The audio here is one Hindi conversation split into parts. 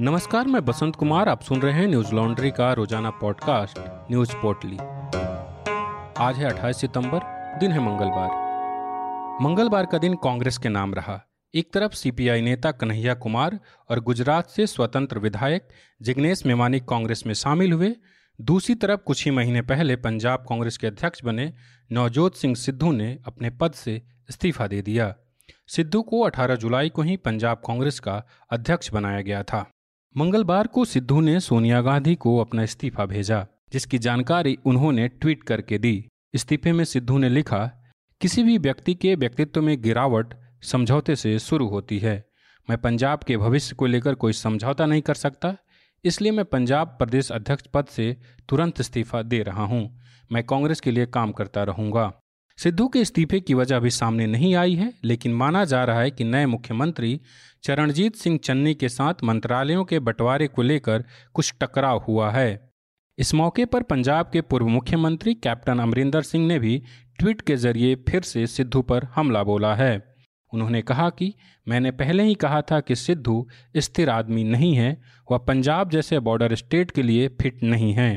नमस्कार, मैं बसंत कुमार। आप सुन रहे हैं न्यूज लॉन्ड्री का रोजाना पॉडकास्ट न्यूज पोर्टली। आज है 28 सितंबर, दिन है मंगलवार। मंगलवार का दिन कांग्रेस के नाम रहा। एक तरफ सीपीआई नेता कन्हैया कुमार और गुजरात से स्वतंत्र विधायक जिग्नेश मेवानी कांग्रेस में शामिल हुए, दूसरी तरफ कुछ ही महीने पहले पंजाब कांग्रेस के अध्यक्ष बने नवजोत सिंह सिद्धू ने अपने पद से इस्तीफा दे दिया। सिद्धू को 18 जुलाई को ही पंजाब कांग्रेस का अध्यक्ष बनाया गया था। मंगलवार को सिद्धू ने सोनिया गांधी को अपना इस्तीफा भेजा, जिसकी जानकारी उन्होंने ट्वीट करके दी। इस्तीफे में सिद्धू ने लिखा, किसी भी व्यक्ति के व्यक्तित्व में गिरावट समझौते से शुरू होती है। मैं पंजाब के भविष्य को लेकर कोई समझौता नहीं कर सकता, इसलिए मैं पंजाब प्रदेश अध्यक्ष पद से तुरंत इस्तीफा दे रहा हूँ। मैं कांग्रेस के लिए काम करता रहूँगा। सिद्धू के इस्तीफे की वजह अभी सामने नहीं आई है, लेकिन माना जा रहा है कि नए मुख्यमंत्री चरणजीत सिंह चन्नी के साथ मंत्रालयों के बंटवारे को लेकर कुछ टकराव हुआ है। इस मौके पर पंजाब के पूर्व मुख्यमंत्री कैप्टन अमरिंदर सिंह ने भी ट्वीट के जरिए फिर से सिद्धू पर हमला बोला है। उन्होंने कहा कि मैंने पहले ही कहा था कि सिद्धू स्थिर आदमी नहीं है, वह पंजाब जैसे बॉर्डर स्टेट के लिए फिट नहीं है।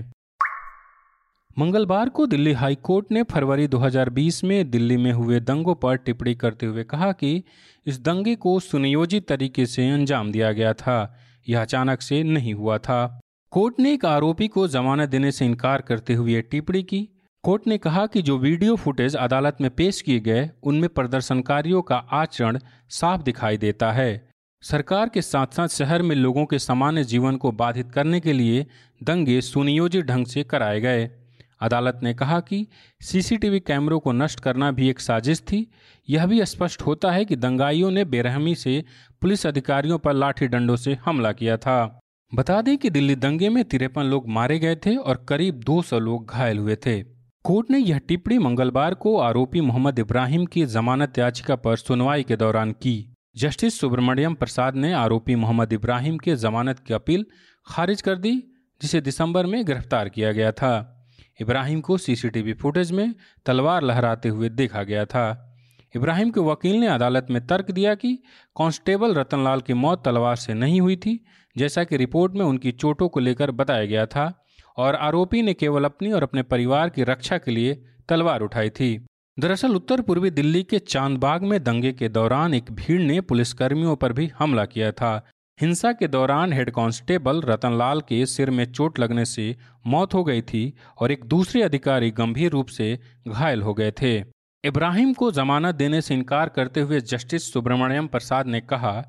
मंगलवार को दिल्ली हाई कोर्ट ने फरवरी 2020 में दिल्ली में हुए दंगों पर टिप्पणी करते हुए कहा कि इस दंगे को सुनियोजित तरीके से अंजाम दिया गया था, यह अचानक से नहीं हुआ था। कोर्ट ने एक आरोपी को जमानत देने से इनकार करते हुए टिप्पणी की। कोर्ट ने कहा कि जो वीडियो फुटेज अदालत में पेश किए गए उनमें प्रदर्शनकारियों का आचरण साफ दिखाई देता है। सरकार के साथ साथ शहर में लोगों के सामान्य जीवन को बाधित करने के लिए दंगे सुनियोजित ढंग से कराए गए। अदालत ने कहा कि सीसीटीवी कैमरों को नष्ट करना भी एक साजिश थी। यह भी स्पष्ट होता है कि दंगाइयों ने बेरहमी से पुलिस अधिकारियों पर लाठी डंडों से हमला किया था। बता दें कि दिल्ली दंगे में 53 लोग मारे गए थे और करीब 200 लोग घायल हुए थे। कोर्ट ने यह टिप्पणी मंगलवार को आरोपी मोहम्मद इब्राहिम की जमानत याचिका पर सुनवाई के दौरान की। जस्टिस सुब्रमण्यम प्रसाद ने आरोपी मोहम्मद इब्राहिम के जमानत की अपील खारिज कर दी, जिसे दिसंबर में गिरफ्तार किया गया था। इब्राहिम को सीसीटीवी फुटेज में तलवार लहराते हुए देखा गया था। इब्राहिम के वकील ने अदालत में तर्क दिया कि कांस्टेबल रतनलाल की मौत तलवार से नहीं हुई थी, जैसा कि रिपोर्ट में उनकी चोटों को लेकर बताया गया था, और आरोपी ने केवल अपनी और अपने परिवार की रक्षा के लिए तलवार उठाई थी। दरअसल उत्तर पूर्वी दिल्ली के चांदबाग में दंगे के दौरान एक भीड़ ने पुलिसकर्मियों पर भी हमला किया था। हिंसा के दौरान हेड कांस्टेबल रतनलाल के सिर में चोट लगने से मौत हो गई थी और एक दूसरे अधिकारी गंभीर रूप से घायल हो गए थे। इब्राहिम को जमानत देने से इनकार करते हुए जस्टिस सुब्रमण्यम प्रसाद ने कहा,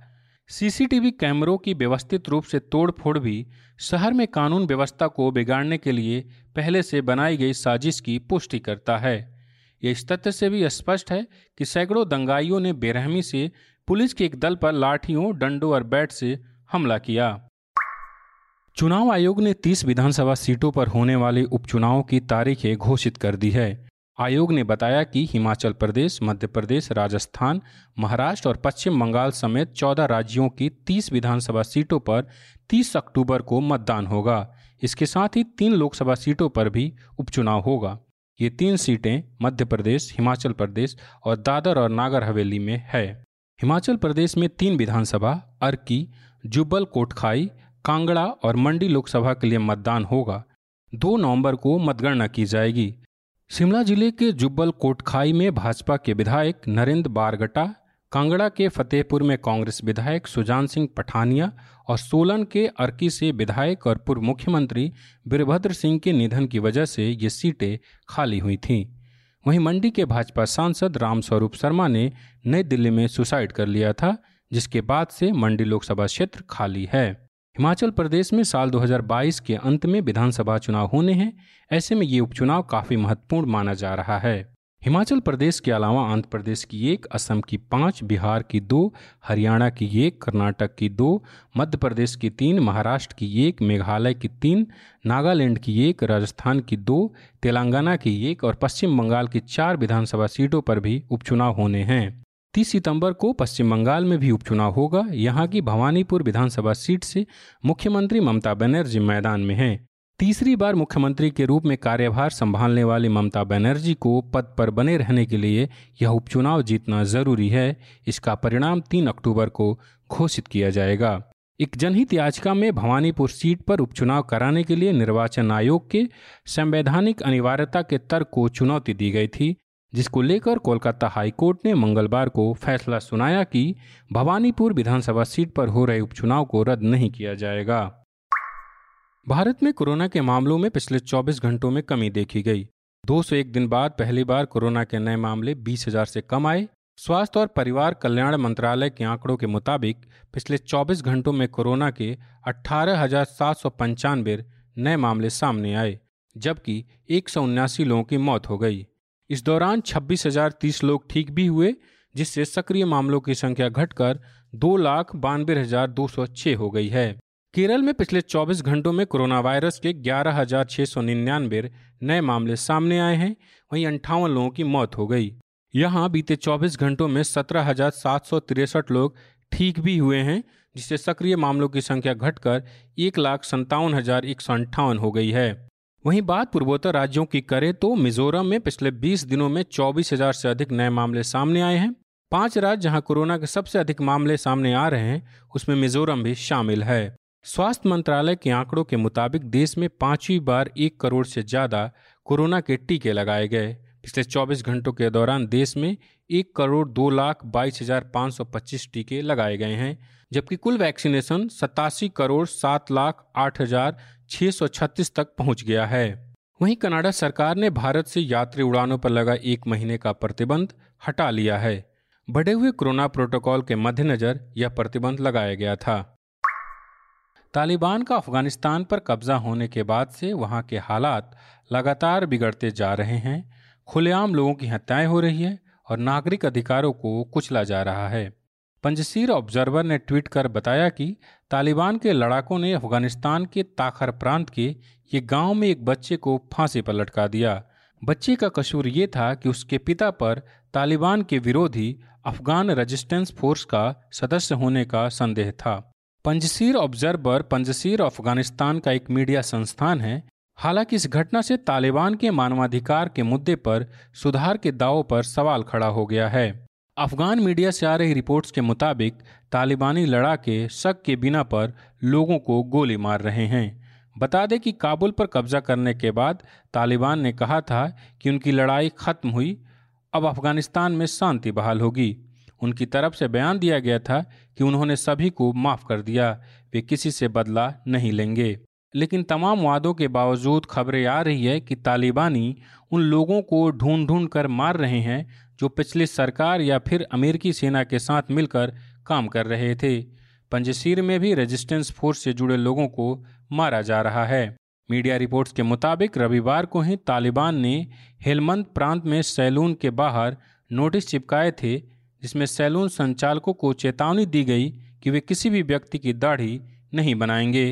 सीसीटीवी कैमरों की व्यवस्थित रूप से तोड़फोड़ भी शहर में कानून व्यवस्था को बिगाड़ने के लिए पहले से बनाई गई साजिश की पुष्टि करता है। यह इस तथ्य से भी स्पष्ट है कि सैकड़ों दंगाइयों ने बेरहमी से पुलिस के एक दल पर लाठियों, डंडों और बैट से हमला किया। चुनाव आयोग ने 30 विधानसभा सीटों पर होने वाले उपचुनाव की तारीखें घोषित कर दी है। आयोग ने बताया कि हिमाचल प्रदेश, मध्य प्रदेश, राजस्थान, महाराष्ट्र और पश्चिम बंगाल समेत 14 राज्यों की 30 विधानसभा सीटों पर 30 अक्टूबर को मतदान होगा। इसके साथ ही 3 लोकसभा सीटों पर भी उपचुनाव होगा। ये 3 सीटें मध्य प्रदेश, हिमाचल प्रदेश और दादर और नागर हवेली में है। हिमाचल प्रदेश में 3 विधानसभा अर्की, जुब्बल कोटखाई, कांगड़ा और मंडी लोकसभा के लिए मतदान होगा। 2 नवंबर को मतगणना की जाएगी। शिमला जिले के जुब्बल कोटखाई में भाजपा के विधायक नरेंद्र बारगटा, कांगड़ा के फतेहपुर में कांग्रेस विधायक सुजान सिंह पठानिया और सोलन के अर्की से विधायक और पूर्व मुख्यमंत्री वीरभद्र सिंह के निधन की वजह से ये सीटें खाली हुई थीं। वहीं मंडी के भाजपा सांसद रामस्वरूप शर्मा ने नई दिल्ली में सुसाइड कर लिया था, जिसके बाद से मंडी लोकसभा क्षेत्र खाली है। हिमाचल प्रदेश में साल 2022 के अंत में विधानसभा चुनाव होने हैं, ऐसे में ये उपचुनाव काफ़ी महत्वपूर्ण माना जा रहा है। हिमाचल प्रदेश के अलावा आंध्र प्रदेश की 1, असम की 5, बिहार की 2, हरियाणा की 1, कर्नाटक की 2, मध्य प्रदेश की 3, महाराष्ट्र की 1, मेघालय की 3, नागालैंड की 1, राजस्थान की 2, तेलंगाना की 1 और पश्चिम बंगाल की 4 विधानसभा सीटों पर भी उपचुनाव होने हैं। 30 सितंबर को पश्चिम बंगाल में भी उपचुनाव होगा। यहाँ की भवानीपुर विधानसभा सीट से मुख्यमंत्री ममता बनर्जी मैदान में हैं। तीसरी बार मुख्यमंत्री के रूप में कार्यभार संभालने वाली ममता बनर्जी को पद पर बने रहने के लिए यह उपचुनाव जीतना जरूरी है। इसका परिणाम 3 अक्टूबर को घोषित किया जाएगा। एक जनहित याचिका में भवानीपुर सीट पर उपचुनाव कराने के लिए निर्वाचन आयोग के संवैधानिक अनिवार्यता के तर्क को चुनौती दी गई थी, जिसको लेकर कोलकाता हाईकोर्ट ने मंगलवार को फैसला सुनाया कि भवानीपुर विधानसभा सीट पर हो रहे उपचुनाव को रद्द नहीं किया जाएगा। भारत में कोरोना के मामलों में पिछले 24 घंटों में कमी देखी गई। 201 दिन बाद पहली बार कोरोना के नए मामले 20,000 से कम आए। स्वास्थ्य और परिवार कल्याण मंत्रालय के आंकड़ों के मुताबिक पिछले 24 घंटों में कोरोना के 18,795 नए मामले सामने आए, जबकि 179 लोगों की मौत हो गई। इस दौरान 26,030 लोग ठीक भी हुए, जिससे सक्रिय मामलों की संख्या घटकर 2,92,206 हो गई है। केरल में पिछले 24 घंटों में कोरोना वायरस के 11,699 नए मामले सामने आए हैं, वहीं 58 लोगों की मौत हो गई। यहां बीते 24 घंटों में 17,763 लोग ठीक भी हुए हैं, जिससे सक्रिय मामलों की संख्या घटकर 1,57,158 हो गई है। वहीं बात पूर्वोत्तर राज्यों की करें तो मिजोरम में पिछले 20 दिनों में 24,000 से अधिक नए मामले सामने आए हैं। 5 राज्य जहां कोरोना के सबसे अधिक मामले सामने आ रहे हैं, उसमें मिजोरम भी शामिल है। स्वास्थ्य मंत्रालय के आंकड़ों के मुताबिक देश में 5वीं बार 1 करोड़ से ज़्यादा कोरोना के टीके लगाए गए। पिछले 24 घंटों के दौरान देश में 1,02,22,525 टीके लगाए गए हैं, जबकि कुल वैक्सीनेशन 87,07,08,636 तक पहुंच गया है। वहीं कनाडा सरकार ने भारत से यात्री उड़ानों पर लगा 1 महीने का प्रतिबंध हटा लिया है। बढ़े हुए कोरोना प्रोटोकॉल के मद्देनजर यह प्रतिबंध लगाया गया था। तालिबान का अफगानिस्तान पर कब्जा होने के बाद से वहां के हालात लगातार बिगड़ते जा रहे हैं। खुलेआम लोगों की हत्याएं हो रही है और नागरिक अधिकारों को कुचला जा रहा है। पंजशीर ऑब्जर्वर ने ट्वीट कर बताया कि तालिबान के लड़ाकों ने अफगानिस्तान के ताखर प्रांत के ये गांव में एक बच्चे को फांसी पर लटका दिया। बच्चे का कसूर ये था कि उसके पिता पर तालिबान के विरोधी अफगान रेजिस्टेंस फोर्स का सदस्य होने का संदेह था। पंजशीर ऑब्जर्वर पंजशीर अफगानिस्तान का एक मीडिया संस्थान है। हालांकि इस घटना से तालिबान के मानवाधिकार के मुद्दे पर सुधार के दावों पर सवाल खड़ा हो गया है। अफगान मीडिया से आ रही रिपोर्ट्स के मुताबिक तालिबानी लड़ाके शक के बिना पर लोगों को गोली मार रहे हैं। बता दें कि काबुल पर कब्जा करने के बाद तालिबान ने कहा था कि उनकी लड़ाई खत्म हुई, अब अफगानिस्तान में शांति बहाल होगी। उनकी तरफ से बयान दिया गया था कि उन्होंने सभी को माफ़ कर दिया, वे किसी से बदला नहीं लेंगे। लेकिन तमाम वादों के बावजूद खबरें आ रही है कि तालिबानी उन लोगों को ढूंढ कर मार रहे हैं जो पिछली सरकार या फिर अमेरिकी सेना के साथ मिलकर काम कर रहे थे। पंजशीर में भी रेजिस्टेंस फोर्स से जुड़े लोगों को मारा जा रहा है। मीडिया रिपोर्ट्स के मुताबिक रविवार को ही तालिबान ने हेलमंद प्रांत में सैलून के बाहर नोटिस चिपकाए थे, जिसमें सैलून संचालकों को चेतावनी दी गई कि वे किसी भी व्यक्ति की दाढ़ी नहीं बनाएंगे।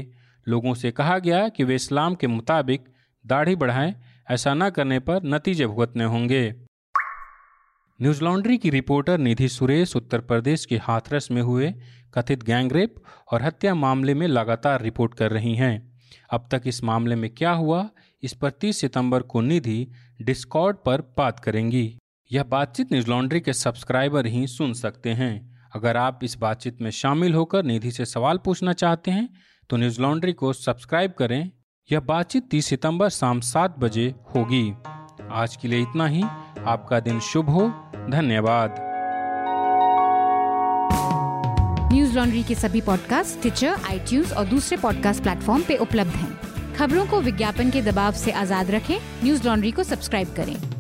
लोगों से कहा गया कि वे इस्लाम के मुताबिक दाढ़ी बढ़ाएं, ऐसा न करने पर नतीजे भुगतने होंगे। न्यूज लॉन्ड्री की रिपोर्टर निधि सुरेश उत्तर प्रदेश के हाथरस में हुए कथित गैंगरेप और हत्या मामले में लगातार रिपोर्ट कर रही हैं। अब तक इस मामले में क्या हुआ, इस पर 30 सितंबर को निधि डिस्कॉर्ड पर बात करेंगी। यह बातचीत न्यूज लॉन्ड्री के सब्सक्राइबर ही सुन सकते हैं। अगर आप इस बातचीत में शामिल होकर निधि से सवाल पूछना चाहते हैं तो न्यूज लॉन्ड्री को सब्सक्राइब करें। यह बातचीत 30 सितंबर शाम 7 बजे होगी। आज के लिए इतना ही। आपका दिन शुभ हो। धन्यवाद। न्यूज लॉन्ड्री के सभी पॉडकास्ट टिचर, आईट्यूज और दूसरे पॉडकास्ट प्लेटफॉर्म पे उपलब्ध हैं। खबरों को विज्ञापन के दबाव से आजाद रखें। न्यूज लॉन्ड्री को सब्सक्राइब करें।